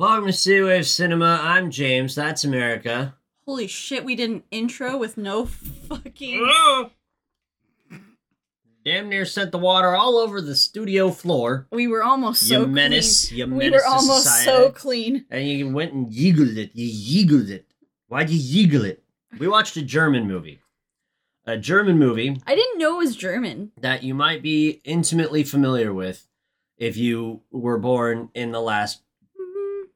Welcome to SeaWave Cinema. I'm James. That's America. Holy shit, we did an intro with no fucking... Damn near sent the water all over the studio floor. We were almost so clean. You menace. We were almost so clean. And you went and yeagled it. You yeagled it. Why'd you yeagle it? We watched a German movie. A German movie... I didn't know it was German. ...that you might be intimately familiar with if you were born in the last...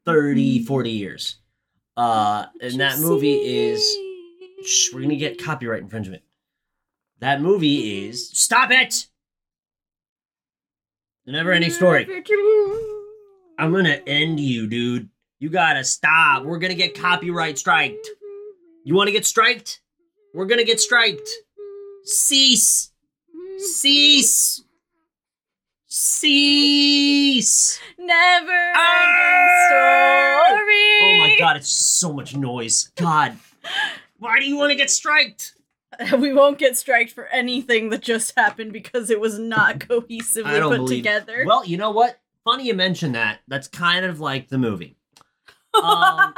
40 years. And that movie is... we're going to get copyright infringement. That movie is... Stop it! The Never Ending Story. I'm going to end you, dude. You gotta stop. We're going to get copyright striked. You want to get striked? We're going to get striked. Cease. Cease. Cease! Never ending story! Oh my god, it's so much noise. God. Why do you want to get striked? We won't get striked for anything that just happened because it was not cohesively put together. It. Well, you know what? Funny you mention that. That's kind of like the movie. Awesome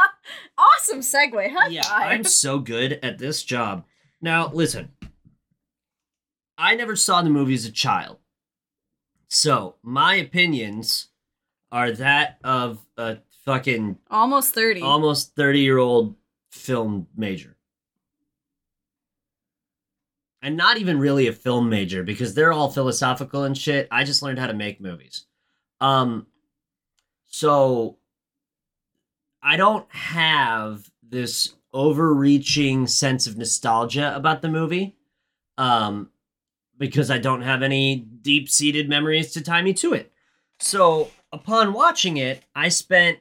segue, huh? Yeah, I'm so good at this job. Now, listen. I never saw the movie as a child. So, my opinions are that of a fucking... Almost 30-year-old film major. And not even really a film major, because they're all philosophical and shit. I just learned how to make movies. So, I don't have this overreaching sense of nostalgia about the movie. Because I don't have any deep-seated memories to tie me to it. So, upon watching it, I spent...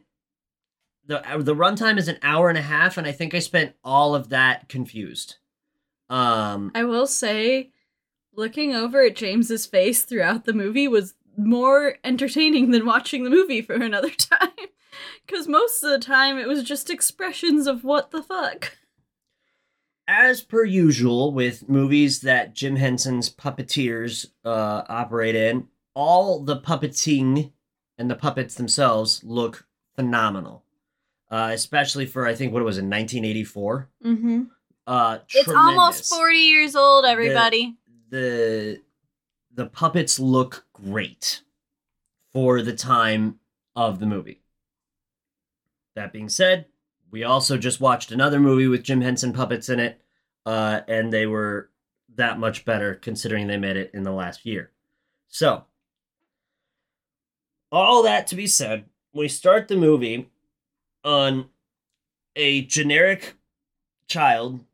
The runtime is an hour and a half, and I think I spent all of that confused. I will say, looking over at James's face throughout the movie was more entertaining than watching the movie for another time. Because most of the time, it was just expressions of what the fuck. As per usual with movies that Jim Henson's puppeteers operate in, all the puppeting and the puppets themselves look phenomenal. Especially for, I think, what it was in 1984? Mm-hmm. It's almost 40 years old, everybody. The puppets look great for the time of the movie. That being said... we also just watched another movie with Jim Henson puppets in it, and they were that much better considering they made it in the last year. So, all that to be said, we start the movie on a generic child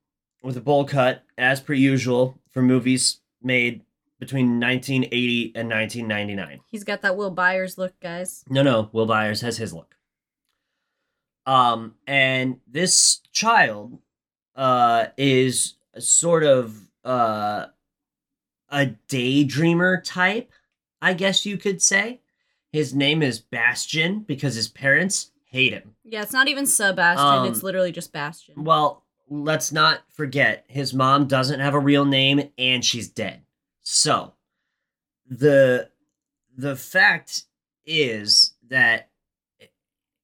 with a bowl cut, as per usual, for movies made between 1980 and 1999. He's got that Will Byers look, guys. No, Will Byers has his look. And this child, is sort of, a daydreamer type, I guess you could say. His name is Bastian because his parents hate him. Yeah, it's not even Sebastian, it's literally just Bastian. Well, let's not forget, his mom doesn't have a real name and she's dead. So, the fact is that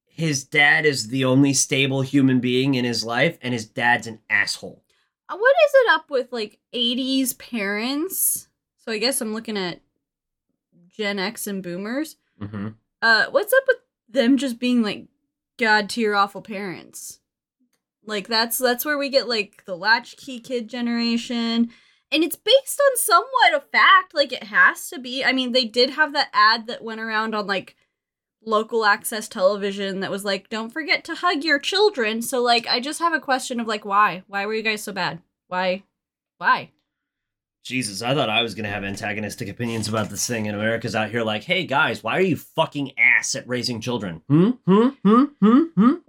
his dad is the only stable human being in his life, and his dad's an asshole. What is it up with, like, 80s parents? So I guess I'm looking at Gen X and Boomers. Mm-hmm. What's up with them just being, like, God-tier awful parents? Like, that's where we get, like, the latchkey kid generation. And it's based on somewhat a fact. Like, it has to be. I mean, they did have that ad that went around on, like, local access television that was like, don't forget to hug your children. So, like, I just have a question of, like, why? Why were you guys so bad? Why? Jesus, I thought I was going to have antagonistic opinions about this thing, and America's out here like, hey, guys, why are you fucking ass at raising children? Well,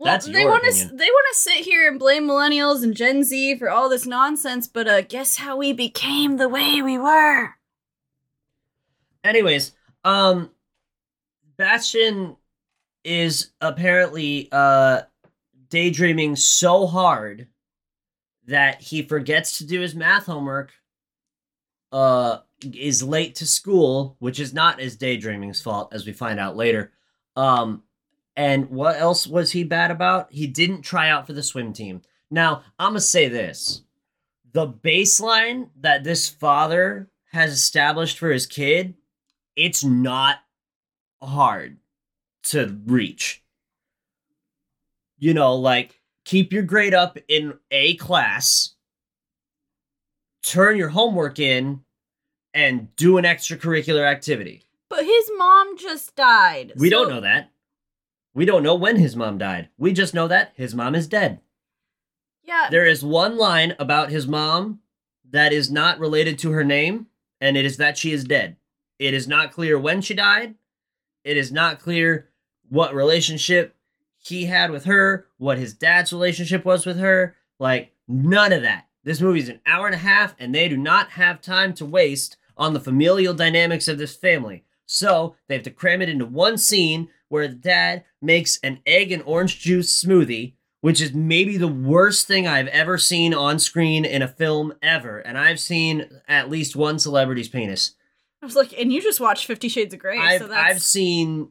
that's your opinion. They want to sit here and blame millennials and Gen Z for all this nonsense, but guess how we became the way we were? Anyways, Bastian is apparently daydreaming so hard that he forgets to do his math homework, is late to school, which is not his daydreaming's fault, as we find out later, And what else was he bad about? He didn't try out for the swim team. Now, I'm going to say this. The baseline that this father has established for his kid, it's not hard to reach. You know, like, keep your grade up in a class, turn your homework in, and do an extracurricular activity. But his mom just died. We don't know that. We don't know when his mom died. We just know that his mom is dead. Yeah. There is one line about his mom that is not related to her name, and it is that she is dead. It is not clear when she died. It is not clear what relationship he had with her, what his dad's relationship was with her. Like, none of that. This movie is an hour and a half, and they do not have time to waste on the familial dynamics of this family. So they have to cram it into one scene where the dad makes an egg and orange juice smoothie, which is maybe the worst thing I've ever seen on screen in a film ever. And I've seen at least one celebrity's penis. I was like, and you just watched 50 Shades of Grey. I've seen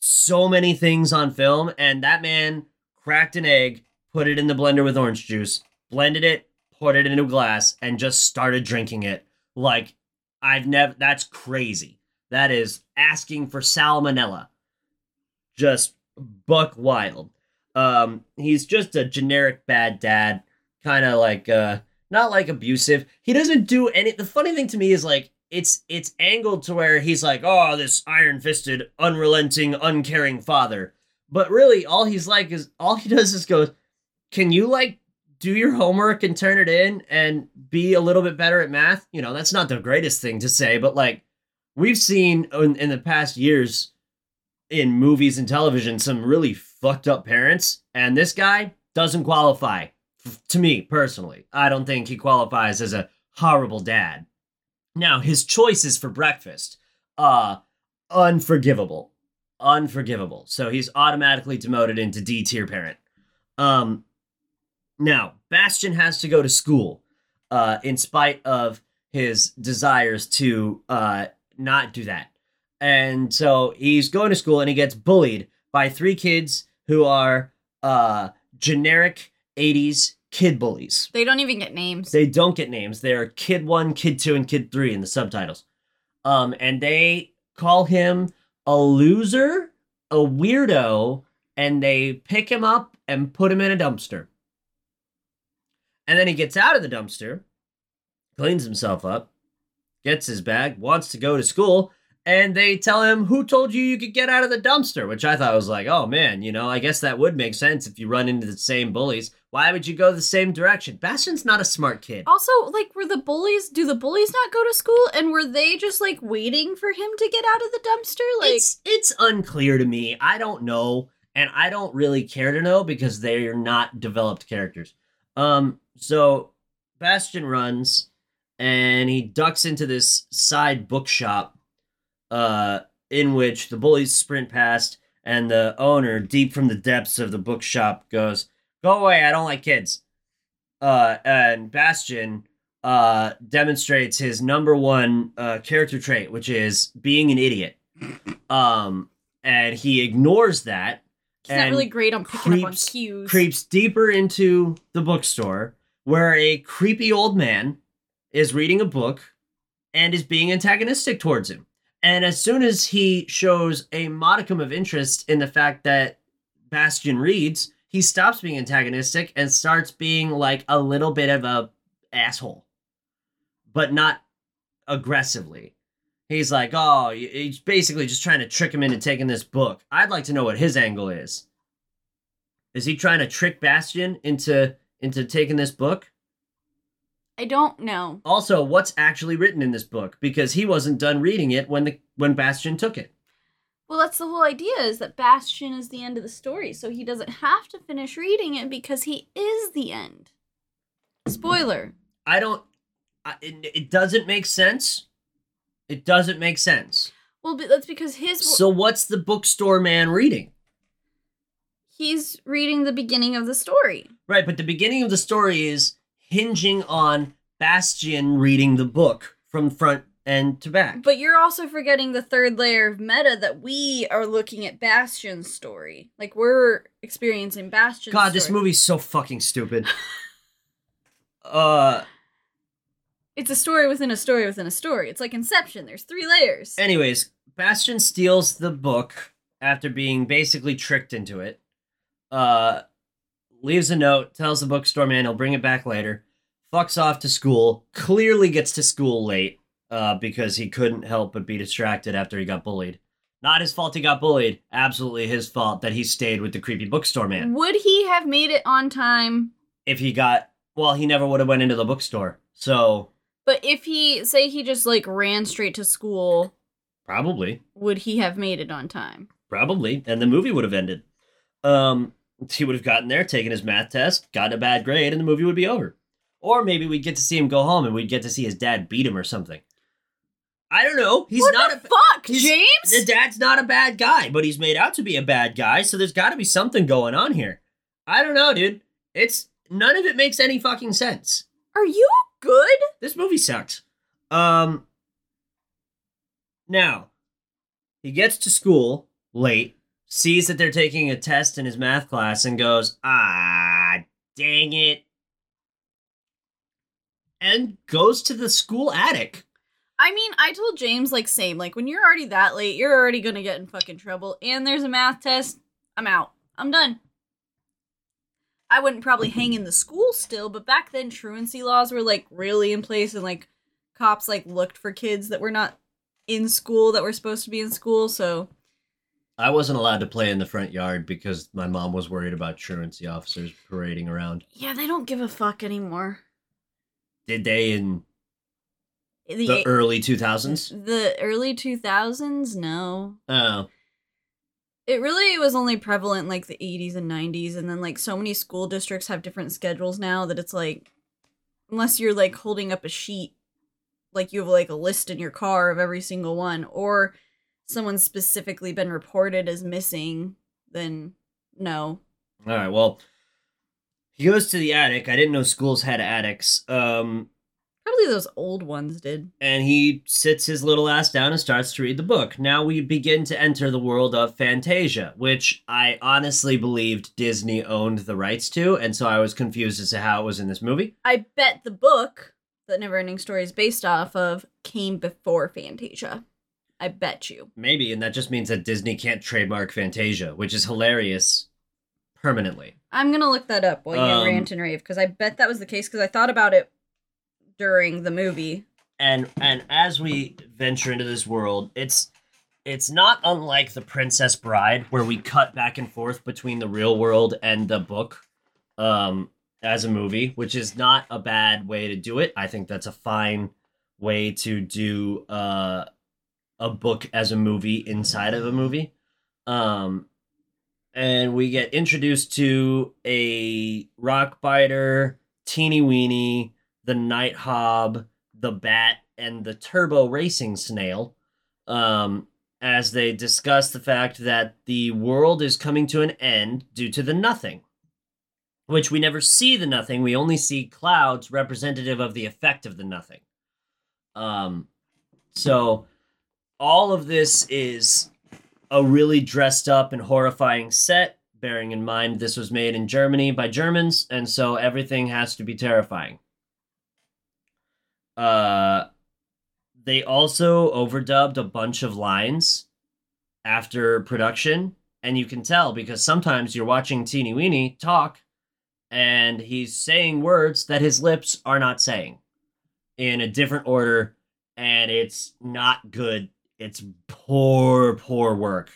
so many things on film, and that man cracked an egg, put it in the blender with orange juice, blended it, poured it into a glass, and just started drinking it. Like, that's crazy. That is asking for salmonella. Just buck wild. He's just a generic bad dad, kind of like, not like abusive. He doesn't do any, the funny thing to me is like, it's angled to where he's like, oh, this iron-fisted, unrelenting, uncaring father. But really, all he does is goes, can you, like, do your homework and turn it in and be a little bit better at math? You know, that's not the greatest thing to say, but, like, we've seen in the past years in movies and television some really fucked up parents, and this guy doesn't qualify, to me, personally. I don't think he qualifies as a horrible dad. Now, his choices for breakfast, unforgivable. Unforgivable. So he's automatically demoted into D-tier parent. Now, Bastian has to go to school in spite of his desires to not do that. And so he's going to school and he gets bullied by three kids who are generic 80s kid bullies. They don't even get names. They don't get names. They're Kid 1, Kid 2, and Kid 3 in the subtitles. And they call him a loser, a weirdo, and they pick him up and put him in a dumpster. And then he gets out of the dumpster, cleans himself up, gets his bag, wants to go to school, and they tell him, who told you you could get out of the dumpster? Which I thought was like, oh man, you know, I guess that would make sense if you run into the same bullies. Why would you go the same direction? Bastion's not a smart kid. Also, like, do the bullies not go to school? And were they just, like, waiting for him to get out of the dumpster? Like, it's unclear to me. I don't know. And I don't really care to know because they are not developed characters. So Bastian runs and he ducks into this side bookshop in which the bullies sprint past, and the owner, deep from the depths of the bookshop, goes, go away, I don't like kids. And Bastian demonstrates his number one character trait, which is being an idiot. And he ignores that. He's not really great on picking up on cues. Creeps deeper into the bookstore, where a creepy old man is reading a book and is being antagonistic towards him. And as soon as he shows a modicum of interest in the fact that Bastian reads, he stops being antagonistic and starts being like a little bit of a asshole, but not aggressively. He's like, oh, he's basically just trying to trick him into taking this book. I'd like to know what his angle is. Is he trying to trick Bastian into taking this book? I don't know. Also, what's actually written in this book? Because he wasn't done reading it when Bastian took it. Well, that's the whole idea, is that Bastian is the end of the story, so he doesn't have to finish reading it because he is the end. Spoiler. It doesn't make sense. It doesn't make sense. Well, but that's because So what's the bookstore man reading? He's reading the beginning of the story. Right, but the beginning of the story is hinging on Bastian reading the book from front and to back. But you're also forgetting the third layer of meta that we are looking at Bastion's story. Like, we're experiencing Bastion's story. God, this movie's so fucking stupid. It's a story within a story within a story. It's like Inception. There's three layers. Anyways, Bastian steals the book after being basically tricked into it. Leaves a note, tells the bookstore man he'll bring it back later. Fucks off to school. Clearly gets to school late. Because he couldn't help but be distracted after he got bullied. Not his fault he got bullied. Absolutely his fault that he stayed with the creepy bookstore man. Would he have made it on time? If he got... Well, he never would have went into the bookstore, so... But if he... Say he just, like, ran straight to school... Probably. Would he have made it on time? Probably. And the movie would have ended. He would have gotten there, taken his math test, gotten a bad grade, and the movie would be over. Or maybe we'd get to see him go home and we'd get to see his dad beat him or something. I don't know. He's what not the a fuck, James? The dad's not a bad guy, but he's made out to be a bad guy, so there's got to be something going on here. I don't know, dude. It's none of it makes any fucking sense. Are you good? This movie sucks. Now, he gets to school late, sees that they're taking a test in his math class, and goes, "Ah, dang it," and goes to the school attic. I mean, I told James, like, same. Like, when you're already that late, you're already gonna get in fucking trouble. And there's a math test. I'm out. I'm done. I wouldn't probably hang in the school still, but back then truancy laws were, like, really in place. And, like, cops, like, looked for kids that were not in school that were supposed to be in school, so... I wasn't allowed to play in the front yard because my mom was worried about truancy officers parading around. Yeah, they don't give a fuck anymore. Did they in... The early 2000s? The early 2000s? No. Oh. It really was only prevalent like the 80s and 90s, and then like so many school districts have different schedules now that it's like, unless you're like holding up a sheet, like you have like a list in your car of every single one, or someone's specifically been reported as missing, then no. All right, well, he goes to the attic. I didn't know schools had attics. Probably those old ones did. And he sits his little ass down and starts to read the book. Now we begin to enter the world of Fantasia, which I honestly believed Disney owned the rights to, and so I was confused as to how it was in this movie. I bet the book that Never Ending Story is based off of came before Fantasia. I bet you. Maybe, and that just means that Disney can't trademark Fantasia, which is hilarious permanently. I'm going to look that up while you rant and rave, because I bet that was the case, because I thought about it during the movie. And as we venture into this world, it's not unlike the Princess Bride, where we cut back and forth between the real world and the book as a movie, which is not a bad way to do it. I think that's a fine way to do a book as a movie inside of a movie. And we get introduced to a Rockbiter, Teeny Weeny, the Night Hob, the Bat, and the Turbo Racing Snail, as they discuss the fact that the world is coming to an end due to the Nothing, which we never see the Nothing. We only see clouds representative of the effect of the Nothing. So all of this is a really dressed up and horrifying set, bearing in mind this was made in Germany by Germans, and so everything has to be terrifying. They also overdubbed a bunch of lines after production, and you can tell because sometimes you're watching Teeny Weeny talk and he's saying words that his lips are not saying in a different order, and it's not good. It's poor work.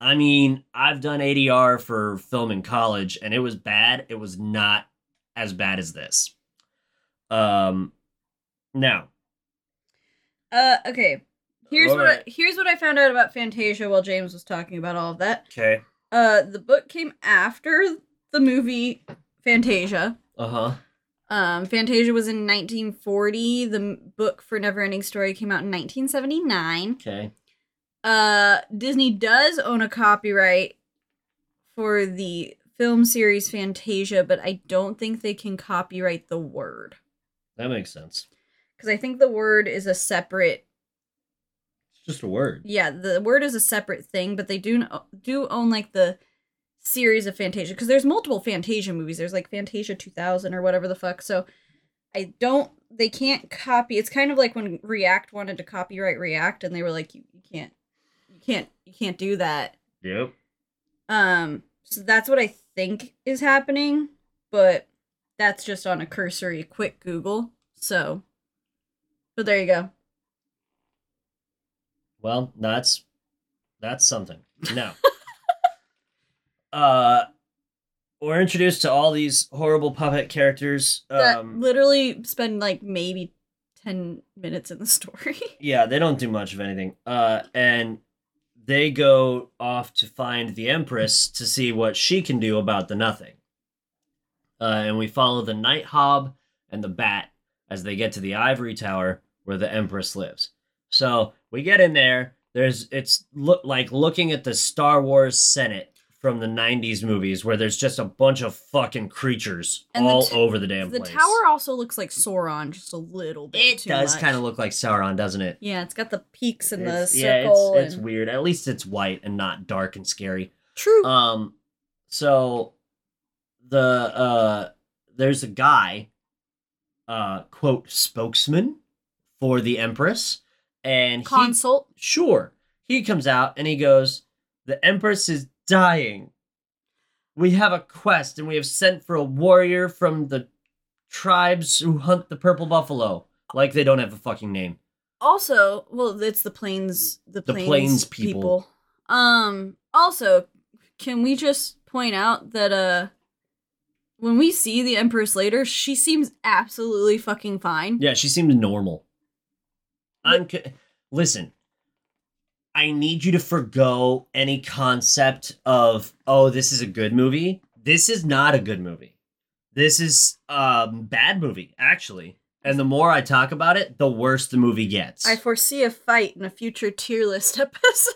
I mean, I've done ADR for film in college, and it was bad. It was not as bad as this. Now. Okay. Here's what I found out about Fantasia while James was talking about all of that. Okay. The book came after the movie Fantasia. Uh-huh. Fantasia was in 1940. The book for Never Ending Story came out in 1979. Okay. Disney does own a copyright for the film series Fantasia, but I don't think they can copyright the word. That makes sense. because I think the word is a separate... It's just a word. Yeah, the word is a separate thing, but they do own, like, the series of Fantasia, because there's multiple Fantasia movies. There's, like, Fantasia 2000 or whatever the fuck, so I don't... They can't copy... It's kind of like when React wanted to copyright React, and they were like, you can't do that. Yep. So that's what I think is happening, but that's just on a cursory quick Google. So, but there you go. Well, that's something. Now, we're introduced to all these horrible puppet characters. That literally spend like maybe 10 minutes in the story. Yeah, they don't do much of anything. And they go off to find the Empress to see what she can do about the nothing. And we follow the Night Hob and the Bat as they get to the ivory tower where the Empress lives. So we get in there. It's like looking at the Star Wars Senate from the 90s movies, where there's just a bunch of fucking creatures and all over the damn place. The tower also looks like Sauron, just a little bit. It does kind of look like Sauron, doesn't it? Yeah, it's got the peaks and the circle. Yeah, it's weird. At least it's white and not dark and scary. True. So there's a guy, quote, spokesman for the Empress. And consult? Sure. He comes out and he goes, the Empress is dying. We have a quest, and we have sent for a warrior from the tribes who hunt the purple buffalo. Like they don't have a fucking name. Also, well, it's the plains people. Also, can we just point out that when we see the Empress later, she seems absolutely fucking fine. Yeah, she seems normal. Listen. I need you to forgo any concept of, oh, this is a good movie. This is not a good movie. This is bad movie, actually. And the more I talk about it, the worse the movie gets. I foresee a fight in a future tier list episode.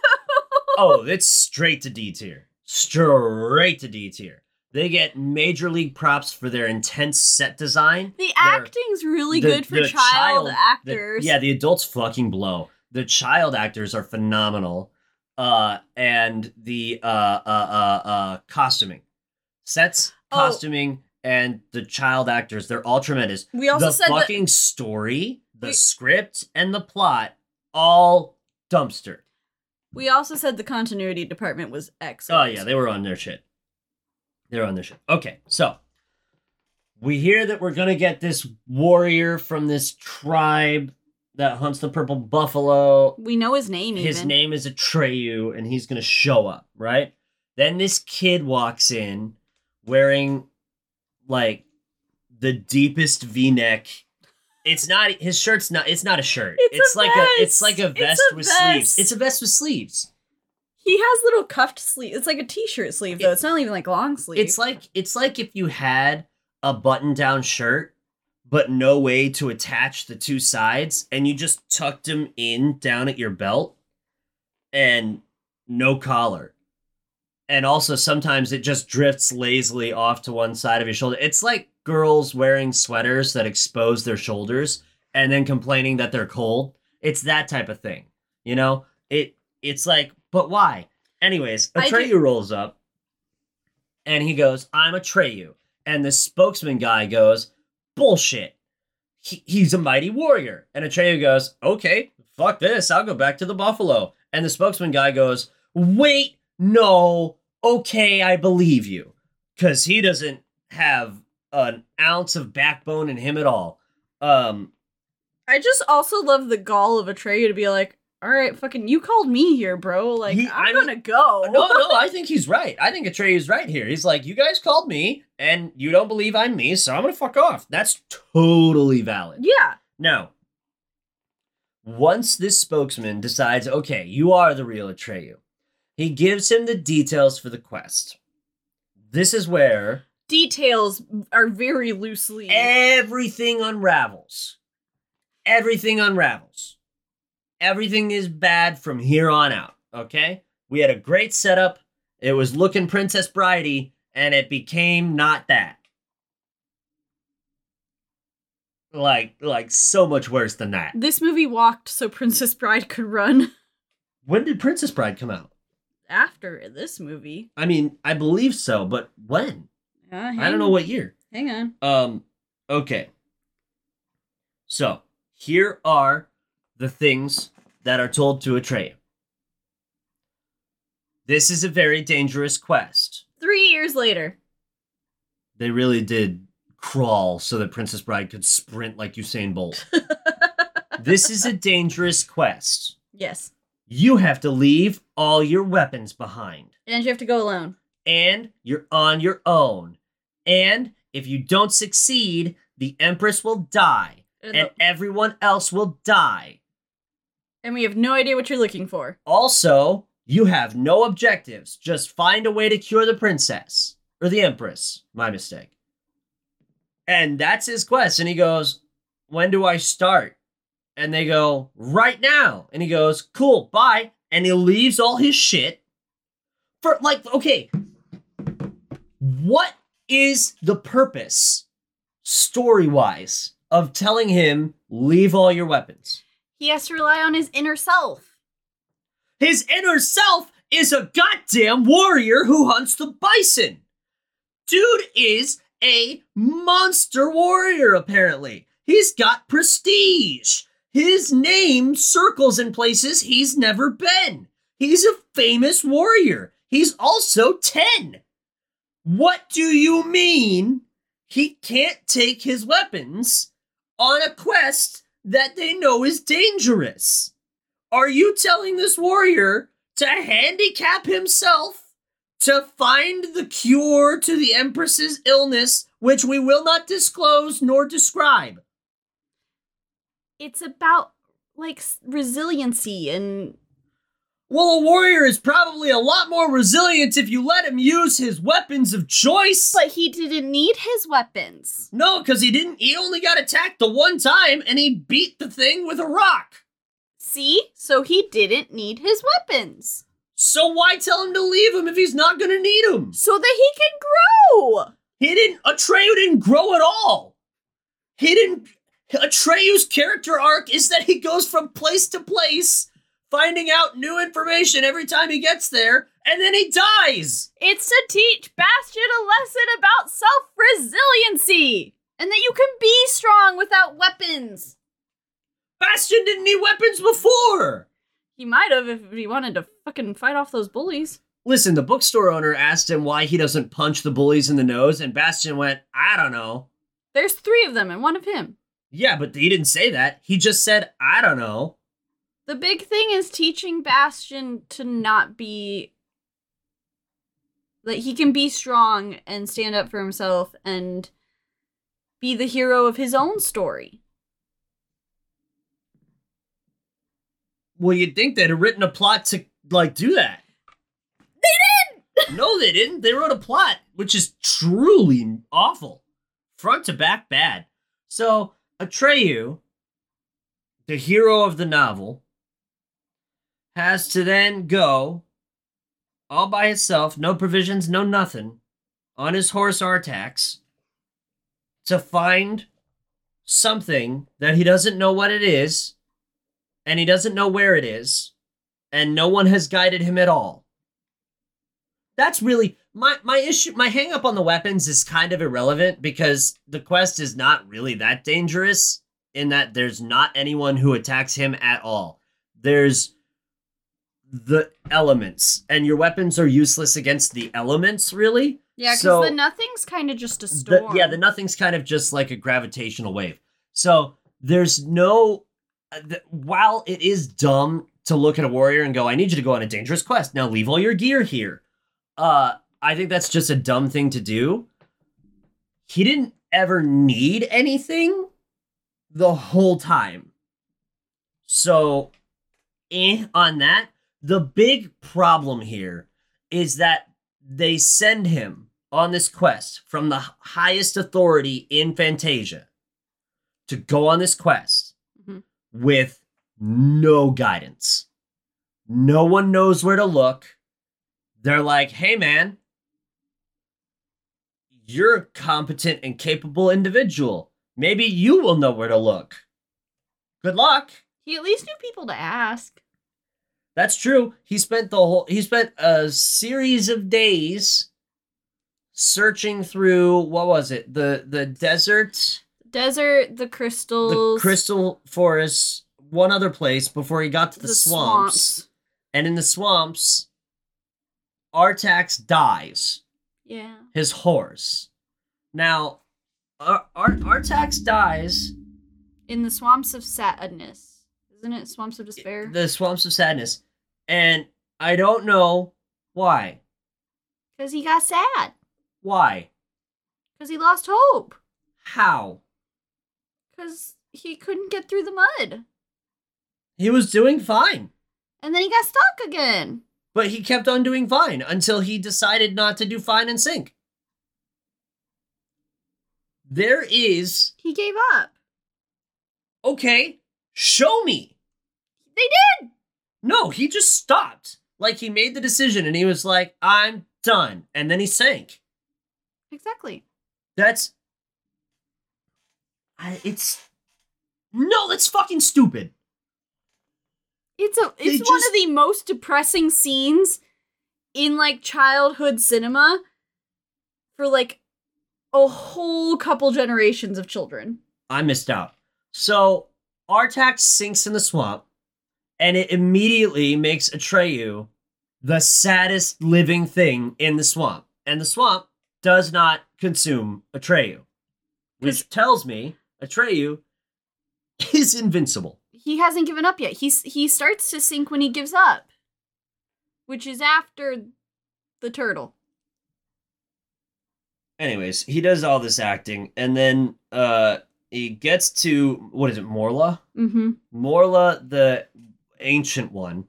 Oh, it's straight to D tier. Straight to D tier. They get major league props for their intense set design. The acting's really good for child actors. The adults fucking blow. The child actors are phenomenal, and the costuming. Sets, costuming, and the child actors, they're all tremendous. We also said the fucking story, the script, and the plot, all dumpster. We also said the continuity department was excellent. Oh, yeah, they were on their shit. Okay, so we hear that we're going to get this warrior from this tribe that hunts the purple buffalo. We know his name. His name is Atreyu, and he's going to show up, right? Then this kid walks in wearing, like, the deepest V-neck. It's not a shirt. It's like a vest with sleeves. It's a vest with sleeves. He has little cuffed sleeves. It's like a t-shirt sleeve, though. It's not even, like, long sleeves. It's like if you had a button-down shirt but no way to attach the two sides, and you just tucked them in down at your belt, and no collar. And also, sometimes it just drifts lazily off to one side of your shoulder. It's like girls wearing sweaters that expose their shoulders and then complaining that they're cold. It's that type of thing, you know? It's like, but why? Anyways, Atreyu rolls up, and he goes, I'm Atreyu. And the spokesman guy goes, bullshit. He's a mighty warrior. And Atreyu goes, okay, fuck this. I'll go back to the buffalo. And the spokesman guy goes, wait, no. Okay, I believe you. Because he doesn't have an ounce of backbone in him at all. I just also love the gall of Atreyu to be like, all right, fucking, you called me here, bro. Like, I'm going to go. No, I think he's right. I think Atreyu's right here. He's like, you guys called me, and you don't believe I'm me, so I'm going to fuck off. That's totally valid. Yeah. Now, once this spokesman decides, okay, you are the real Atreyu, he gives him the details for the quest. This is where... Details are very loosely... Everything unravels. Everything is bad from here on out, okay? We had a great setup. It was looking Princess Bride-y, and it became not that. Like so much worse than that. This movie walked so Princess Bride could run. When did Princess Bride come out? After this movie. I mean, I believe so, but when? I don't know what year. Hang on. Okay. So, here are the things that are told to Atreyu. This is a very dangerous quest. 3 years later. They really did crawl so that Princess Bride could sprint like Usain Bolt. This is a dangerous quest. Yes. You have to leave all your weapons behind. And you have to go alone. And you're on your own. And if you don't succeed, the Empress will die. And everyone else will die. And we have no idea what you're looking for. Also, you have no objectives. Just find a way to cure the princess. Or the Empress. My mistake. And that's his quest. And he goes, when do I start? And they go, right now. And he goes, cool, bye. And he leaves all his shit. For, like, okay. What is the purpose, story-wise, of telling him, leave all your weapons? He has to rely on his inner self. His inner self is a goddamn warrior who hunts the bison. Dude is a monster warrior, apparently. He's got prestige. His name circles in places he's never been. He's a famous warrior. He's also 10. What do you mean he can't take his weapons on a quest that they know is dangerous? Are you telling this warrior to handicap himself to find the cure to the Empress's illness, which we will not disclose nor describe? It's about, like, resiliency and... Well, a warrior is probably a lot more resilient if you let him use his weapons of choice. But he didn't need his weapons. No, because he didn't. He only got attacked the one time, and he beat the thing with a rock. See? So he didn't need his weapons. So why tell him to leave him if he's not going to need him? So that he can grow. Atreyu didn't grow at all. Atreyu's character arc is that he goes from place to place, finding out new information every time he gets there, and then he dies! It's to teach Bastian a lesson about self-resiliency, and that you can be strong without weapons. Bastian didn't need weapons before! He might have if he wanted to fucking fight off those bullies. Listen, the bookstore owner asked him why he doesn't punch the bullies in the nose, and Bastian went, I don't know. There's 3 of them and 1 of him. Yeah, but he didn't say that. He just said, I don't know. The big thing is teaching Bastian to not be... Like, he can be strong and stand up for himself and be the hero of his own story. Well, you'd think they'd have written a plot to, like, do that. They didn't! No, they didn't. They wrote a plot, which is truly awful. Front to back bad. So... Atreyu, the hero of the novel, has to then go, all by himself, no provisions, no nothing, on his horse Artax, to find something that he doesn't know what it is, and he doesn't know where it is, and no one has guided him at all. That's really... My issue, my hang up on the weapons is kind of irrelevant because the quest is not really that dangerous in that there's not anyone who attacks him at all. There's the elements, and your weapons are useless against the elements, really. Yeah, because so, the nothing's kind of just a storm. The nothing's kind of just like a gravitational wave. So there's no... while it is dumb to look at a warrior and go, I need you to go on a dangerous quest. Now leave all your gear here. I think that's just a dumb thing to do. He didn't ever need anything the whole time. So, on that, the big problem here is that they send him on this quest from the highest authority in Fantasia to go on this quest with no guidance. No one knows where to look. They're like, hey, man, you're a competent and capable individual. Maybe you will know where to look. Good luck. He at least knew people to ask. That's true. He spent a series of days searching through, what was it? The desert. Desert, the crystals. The crystal forest, one other place before he got to the swamps. And in the swamps, Artax dies. Yeah. His horse. Now, Artax dies in the swamps of sadness. Isn't it swamps of despair? The swamps of sadness. And I don't know why. Because he got sad. Why? Because he lost hope. How? Because he couldn't get through the mud. He was doing fine. And then he got stuck again. But he kept on doing fine until he decided not to do fine and sink. There is... He gave up. Okay, show me. They did. No, he just stopped. Like, he made the decision and he was like, I'm done. And then he sank. Exactly. That's fucking stupid. It's one of the most depressing scenes in, like, childhood cinema for, like, a whole couple generations of children. I missed out. So Artax sinks in the swamp, and it immediately makes Atreyu the saddest living thing in the swamp. And the swamp does not consume Atreyu, which tells me Atreyu is invincible. He hasn't given up yet. He starts to sink when he gives up, which is after the turtle. Anyways, he does all this acting, and then he gets to, what is it, Morla? Mm-hmm. Morla, the ancient one,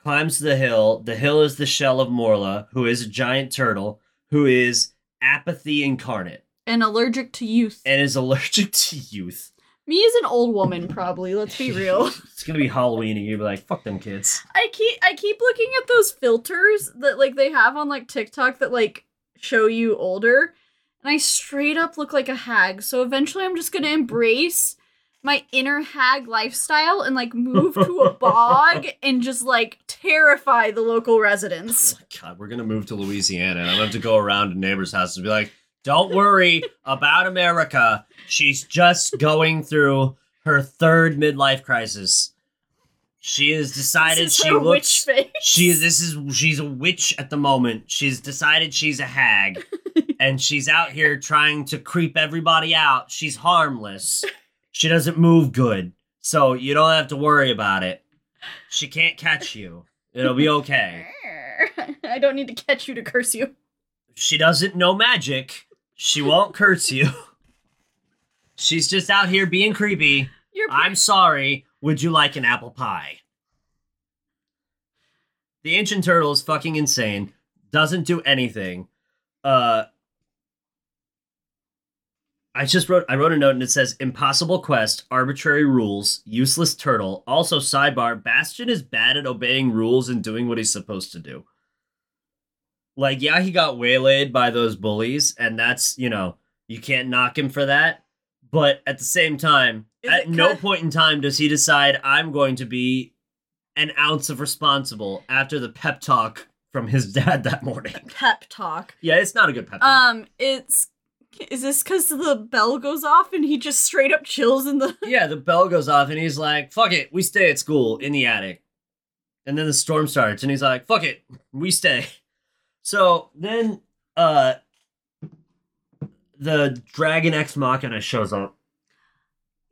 climbs the hill. The hill is the shell of Morla, who is a giant turtle, who is apathy incarnate. And allergic to youth. Me as an old woman, probably. Let's be real. It's gonna be Halloween, and you'll be like, "Fuck them kids." I keep looking at those filters that, like, they have on, like, TikTok that, like, show you older, and I straight up look like a hag. So eventually, I'm just gonna embrace my inner hag lifestyle and, like, move to a bog and just, like, terrify the local residents. Oh my god, we're gonna move to Louisiana, and I'm gonna have to go around to neighbors' houses and be like, "Don't worry about America. She's just going through her third midlife crisis. She has decided she's a witch at the moment. She's decided she's a hag, and she's out here trying to creep everybody out. She's harmless. She doesn't move good, so you don't have to worry about it. She can't catch you. It'll be okay. I don't need to catch you to curse you. She doesn't know magic. She won't curse you. She's just out here being creepy. I'm sorry. Would you like an apple pie?" The ancient turtle is fucking insane. Doesn't do anything. I wrote a note and it says, "Impossible quest, arbitrary rules, useless turtle." Also, sidebar, Bastian is bad at obeying rules and doing what he's supposed to do. Like, yeah, he got waylaid by those bullies, and that's, you know, you can't knock him for that. But at the same time, no point in time does he decide, "I'm going to be an ounce of responsible," after the pep talk from his dad that morning. Pep talk. Yeah, it's not a good pep talk. Is this because the bell goes off and he just straight up chills in the... Yeah, the bell goes off and he's like, "Fuck it, we stay at school in the attic." And then the storm starts and he's like, "Fuck it, we stay." So then the Dragon Ex Machina shows up.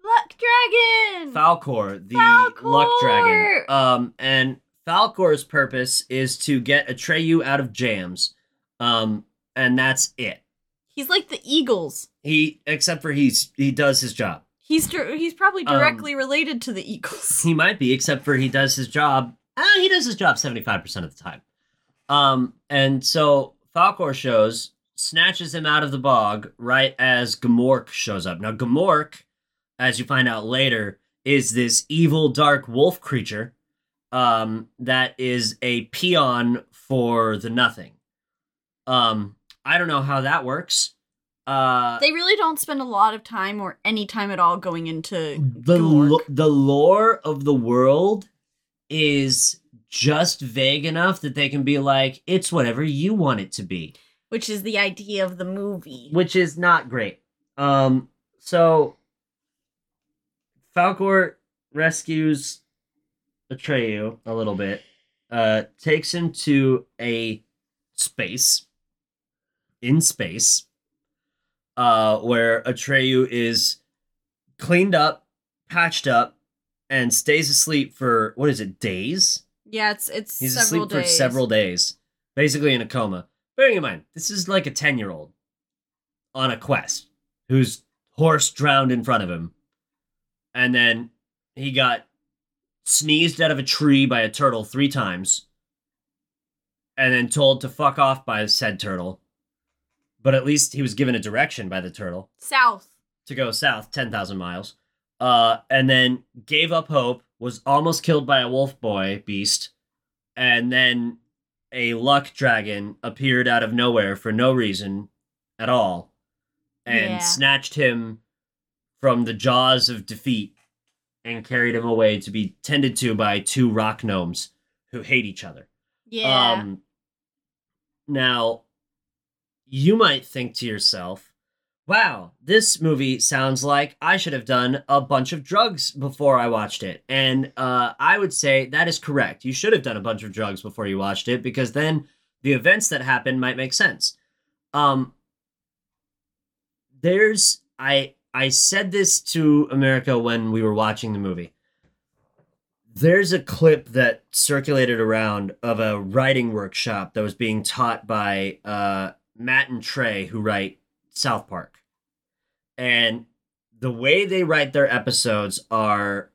Luck Dragon! Falcor, Luck Dragon. And Falcor's purpose is to get Atreyu out of jams. And that's it. He's like the Eagles. He does his job. He's probably directly related to the Eagles. He might be, except for he does his job. He does his job 75% of the time. And so Falcor shows, snatches him out of the bog right as Gmork shows up. Now, Gmork, as you find out later, is this evil dark wolf creature that is a peon for the nothing. I don't know how that works. They really don't spend a lot of time or any time at all going into the lore of the world is just vague enough that they can be like, it's whatever you want it to be. Which is the idea of the movie. Which is not great. So Falcor rescues Atreyu a little bit, takes him to a space, in space, where Atreyu is cleaned up, patched up, and stays asleep for, what is it, days? Yeah, it's He's several asleep days. For several days, basically in a coma. Bearing in mind, this is like a 10-year-old on a quest whose horse drowned in front of him. And then he got sneezed out of a tree by a turtle 3 times. And then told to fuck off by said turtle. But at least he was given a direction by the turtle. South. To go south, 10,000 miles. And then gave up hope, was almost killed by a wolf boy beast. And then a luck dragon appeared out of nowhere for no reason at all. And snatched him from the jaws of defeat and carried him away to be tended to by 2 rock gnomes who hate each other. Yeah. Now, you might think to yourself, wow, this movie sounds like I should have done a bunch of drugs before I watched it. And I would say that is correct. You should have done a bunch of drugs before you watched it, because then the events that happen might make sense. I said this to America when we were watching the movie. There's a clip that circulated around of a writing workshop that was being taught by Matt and Trey, who write South Park. And the way they write their episodes are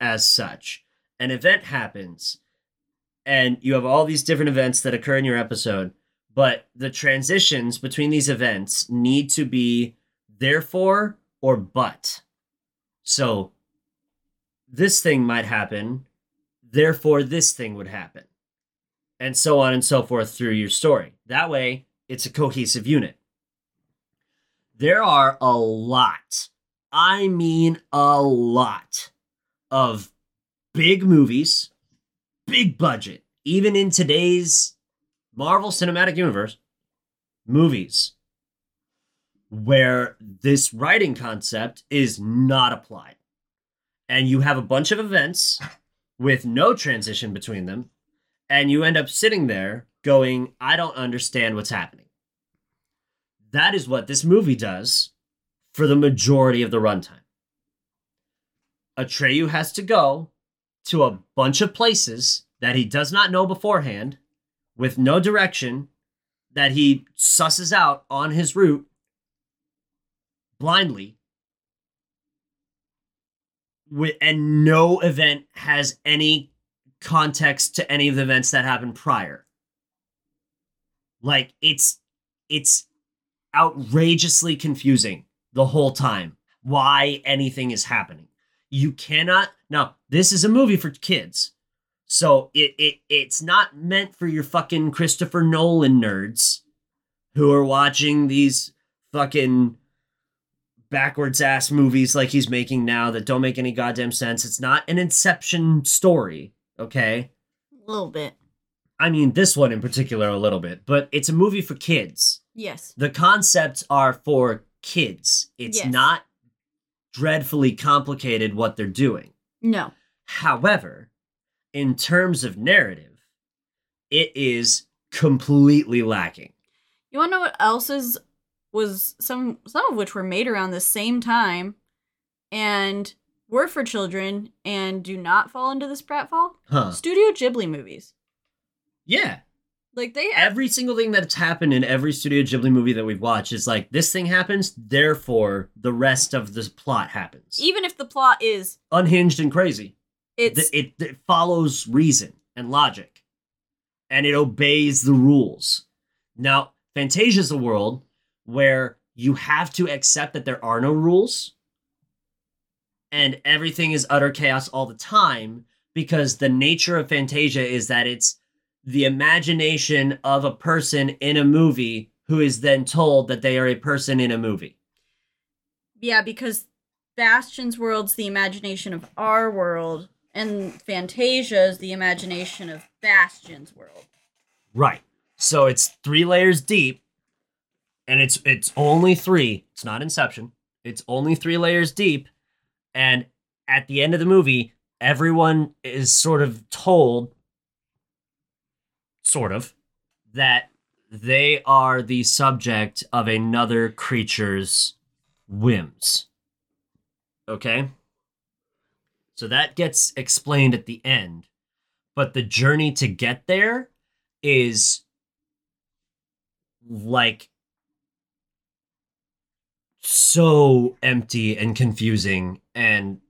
as such. An event happens, and you have all these different events that occur in your episode, but the transitions between these events need to be therefore or but. So this thing might happen, therefore this thing would happen. And so on and so forth through your story. That way, it's a cohesive unit. There are a lot, I mean a lot, of big movies, big budget, even in today's Marvel Cinematic Universe movies, where this writing concept is not applied. And you have a bunch of events with no transition between them, and you end up sitting there going, I don't understand what's happening. That is what this movie does for the majority of the runtime. Atreyu has to go to a bunch of places that he does not know beforehand, with no direction, that he susses out on his route, blindly, and no event has any context to any of the events that happened prior. Like, it's outrageously confusing the whole time why anything is happening. You cannot... Now, this is a movie for kids, so it's not meant for your fucking Christopher Nolan nerds who are watching these fucking backwards ass movies like he's making now that don't make any goddamn sense. It's not an Inception story, okay? A little bit. I mean, this one in particular a little bit, but it's a movie for kids. Yes. The concepts are for kids. It's not dreadfully complicated what they're doing. No. However, in terms of narrative, it is completely lacking. You want to know what else was some of which were made around the same time and were for children and do not fall into this pratfall? Huh. Studio Ghibli movies. Yeah. Like every single thing that's happened in every Studio Ghibli movie that we've watched is like, this thing happens, therefore the rest of the plot happens. Even if the plot is unhinged and crazy, it follows reason and logic, and it obeys the rules. Now, Fantasia's a world where you have to accept that there are no rules and everything is utter chaos all the time, because the nature of Fantasia is that it's the imagination of a person in a movie who is then told that they are a person in a movie. Yeah, because Bastian's world's the imagination of our world, and Fantasia's the imagination of Bastian's world. Right. So it's three layers deep, and it's only three. It's not Inception. It's only three layers deep, and at the end of the movie, everyone is sort of told, sort of, that they are the subject of another creature's whims. Okay? So that gets explained at the end, but the journey to get there is like so empty and confusing and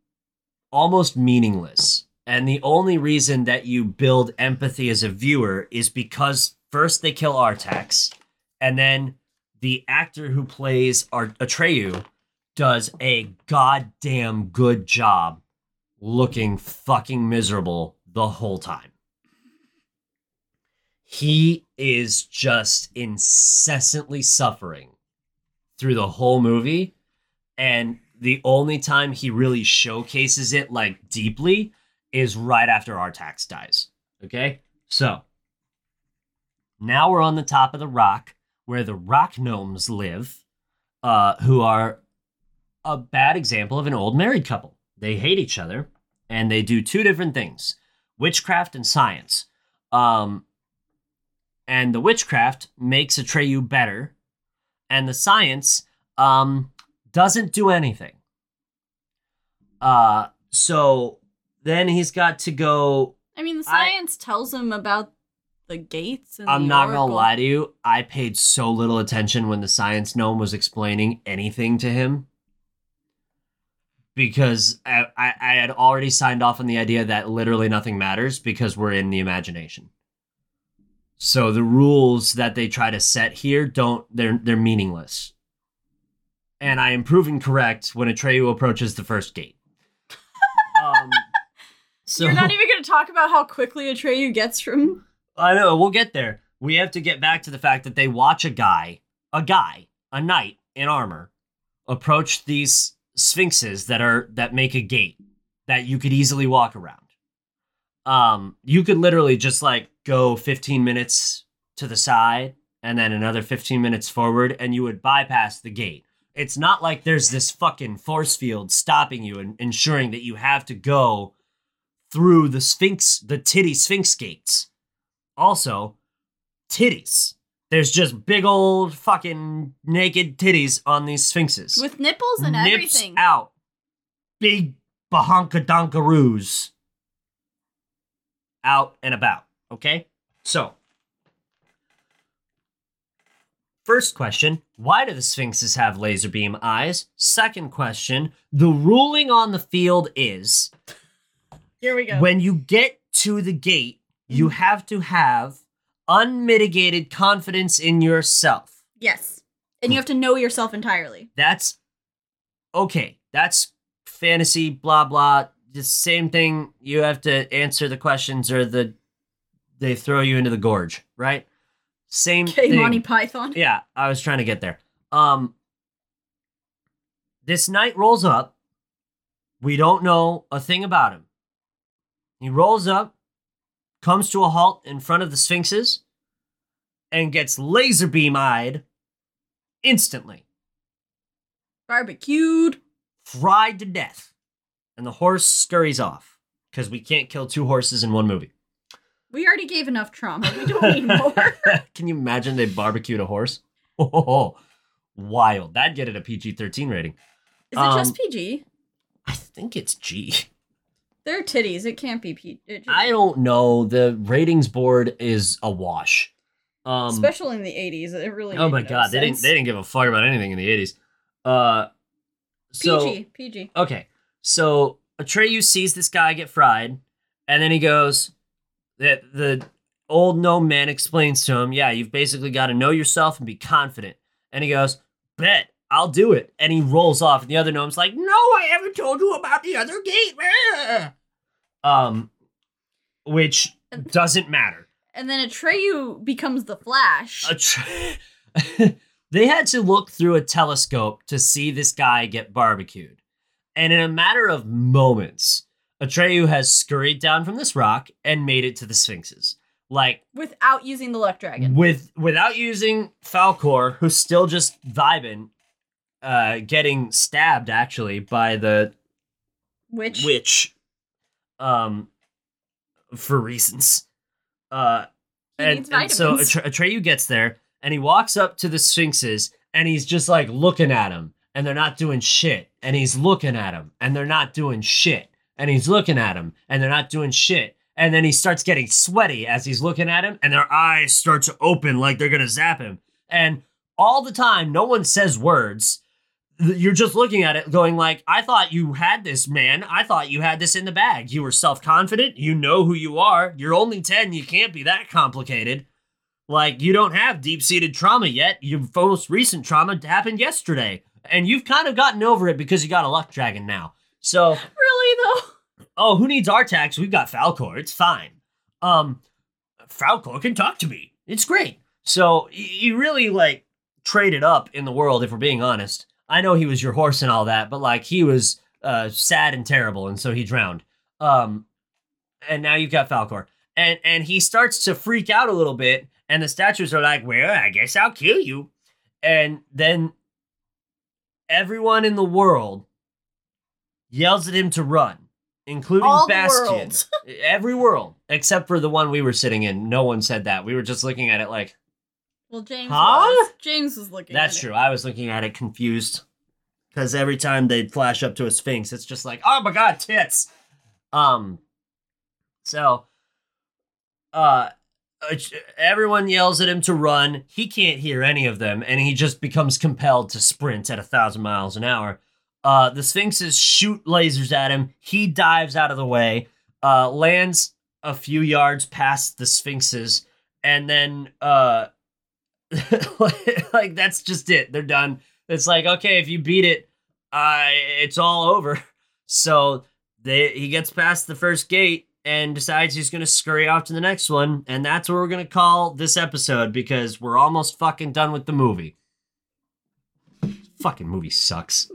almost meaningless. And the only reason that you build empathy as a viewer is because first they kill Artax, and then the actor who plays Atreyu does a goddamn good job looking fucking miserable the whole time. He is just incessantly suffering through the whole movie, and the only time he really showcases it, like, deeply is right after Artax dies. Okay? So, now we're on the top of the rock, where the rock gnomes live, who are a bad example of an old married couple. They hate each other, and they do two different things. Witchcraft and science. And the witchcraft makes Atreyu better, and the science, doesn't do anything. So then he's got to go... I mean, the science tells him about the gates and I'm not going to lie to you. I paid so little attention when the science gnome was explaining anything to him. Because I had already signed off on the idea that literally nothing matters because we're in the imagination. So the rules that they try to set here they're meaningless. And I am proven correct when Atreyu approaches the first gate. So you're not even going to talk about how quickly Atreyu gets from... I know, we'll get there. We have to get back to the fact that they watch a knight in armor, approach these sphinxes that make a gate that you could easily walk around. You could literally just like go 15 minutes to the side and then another 15 minutes forward and you would bypass the gate. It's not like there's this fucking force field stopping you and ensuring that you have to go through the Sphinx, the titty Sphinx gates. Also, titties. There's just big old fucking naked titties on these Sphinxes. With nipples and nips everything. Nips out. Big bahonkadonkaroos out and about, okay? So... First question, why do the Sphinxes have laser beam eyes? Second question, the ruling on the field is... Here we go. When you get to the gate, you have to have unmitigated confidence in yourself. Yes. And you have to know yourself entirely. That's... Okay, that's fantasy, blah, blah. The same thing, you have to answer the questions or they throw you into the gorge, right? Same thing. Monty Python. Yeah, I was trying to get there. This knight rolls up. We don't know a thing about him. He rolls up, comes to a halt in front of the Sphinxes, and gets laser beam-eyed instantly. Barbecued. Fried to death. And the horse scurries off, because we can't kill two horses in one movie. We already gave enough trauma. We don't need more. Can you imagine they barbecued a horse? Oh, wild. That'd get it a PG-13 rating. Is it just PG? I think it's G. They're titties. It can't be PG. I don't know. The ratings board is a wash. Especially in the 80s. It really Oh my God. They didn't give a fuck about anything in the 80s. PG. Okay. So Atreyu sees this guy get fried, and then he goes... That the old gnome man explains to him, yeah, you've basically got to know yourself and be confident. And he goes, bet, I'll do it. And he rolls off. And the other gnome's like, no, I haven't told you about the other gate. Which doesn't matter. And then Atreyu becomes the Flash. They had to look through a telescope to see this guy get barbecued. And in a matter of moments, Atreyu has scurried down from this rock and made it to the Sphinxes. Like, without using the luck dragon. Without using Falcor, who's still just vibing, getting stabbed, actually, by the witch. For reasons. And so Atreyu gets there, and he walks up to the Sphinxes, and he's just, like, looking at them, and they're not doing shit. And he's looking at them, and they're not doing shit. And he's looking at them, and they're not doing shit. And then he starts getting sweaty as he's looking at him, and their eyes start to open like they're going to zap him. And all the time, no one says words. You're just looking at it going like, I thought you had this, man. I thought you had this in the bag. You were self-confident. You know who you are. You're only 10. You can't be that complicated. Like, you don't have deep-seated trauma yet. Your most recent trauma happened yesterday. And you've kind of gotten over it because you got a luck dragon now. So really, though? Oh, who needs Artax? We've got Falcor. It's fine. Falcor can talk to me. It's great. So you really, like, traded up in the world, if we're being honest. I know he was your horse and all that, but, like, he was sad and terrible, and so he drowned. And now you've got Falcor. And he starts to freak out a little bit, and the statues are like, well, I guess I'll kill you. And then everyone in the world yells at him to run, including all Bastian. Every world, except for the one we were sitting in. No one said that. We were just looking at it like, well, James was looking at it. That's true. I was looking at it confused, because every time they'd flash up to a Sphinx, it's just like, oh my God, tits. So everyone yells at him to run. He can't hear any of them, and he just becomes compelled to sprint at 1,000 miles an hour. The Sphinxes shoot lasers at him. He dives out of the way, lands a few yards past the Sphinxes, and then, like, that's just it. They're done. It's like, okay, if you beat it, it's all over. So he gets past the first gate and decides he's going to scurry off to the next one, and that's what we're going to call this episode, because we're almost fucking done with the movie. Fucking movie sucks.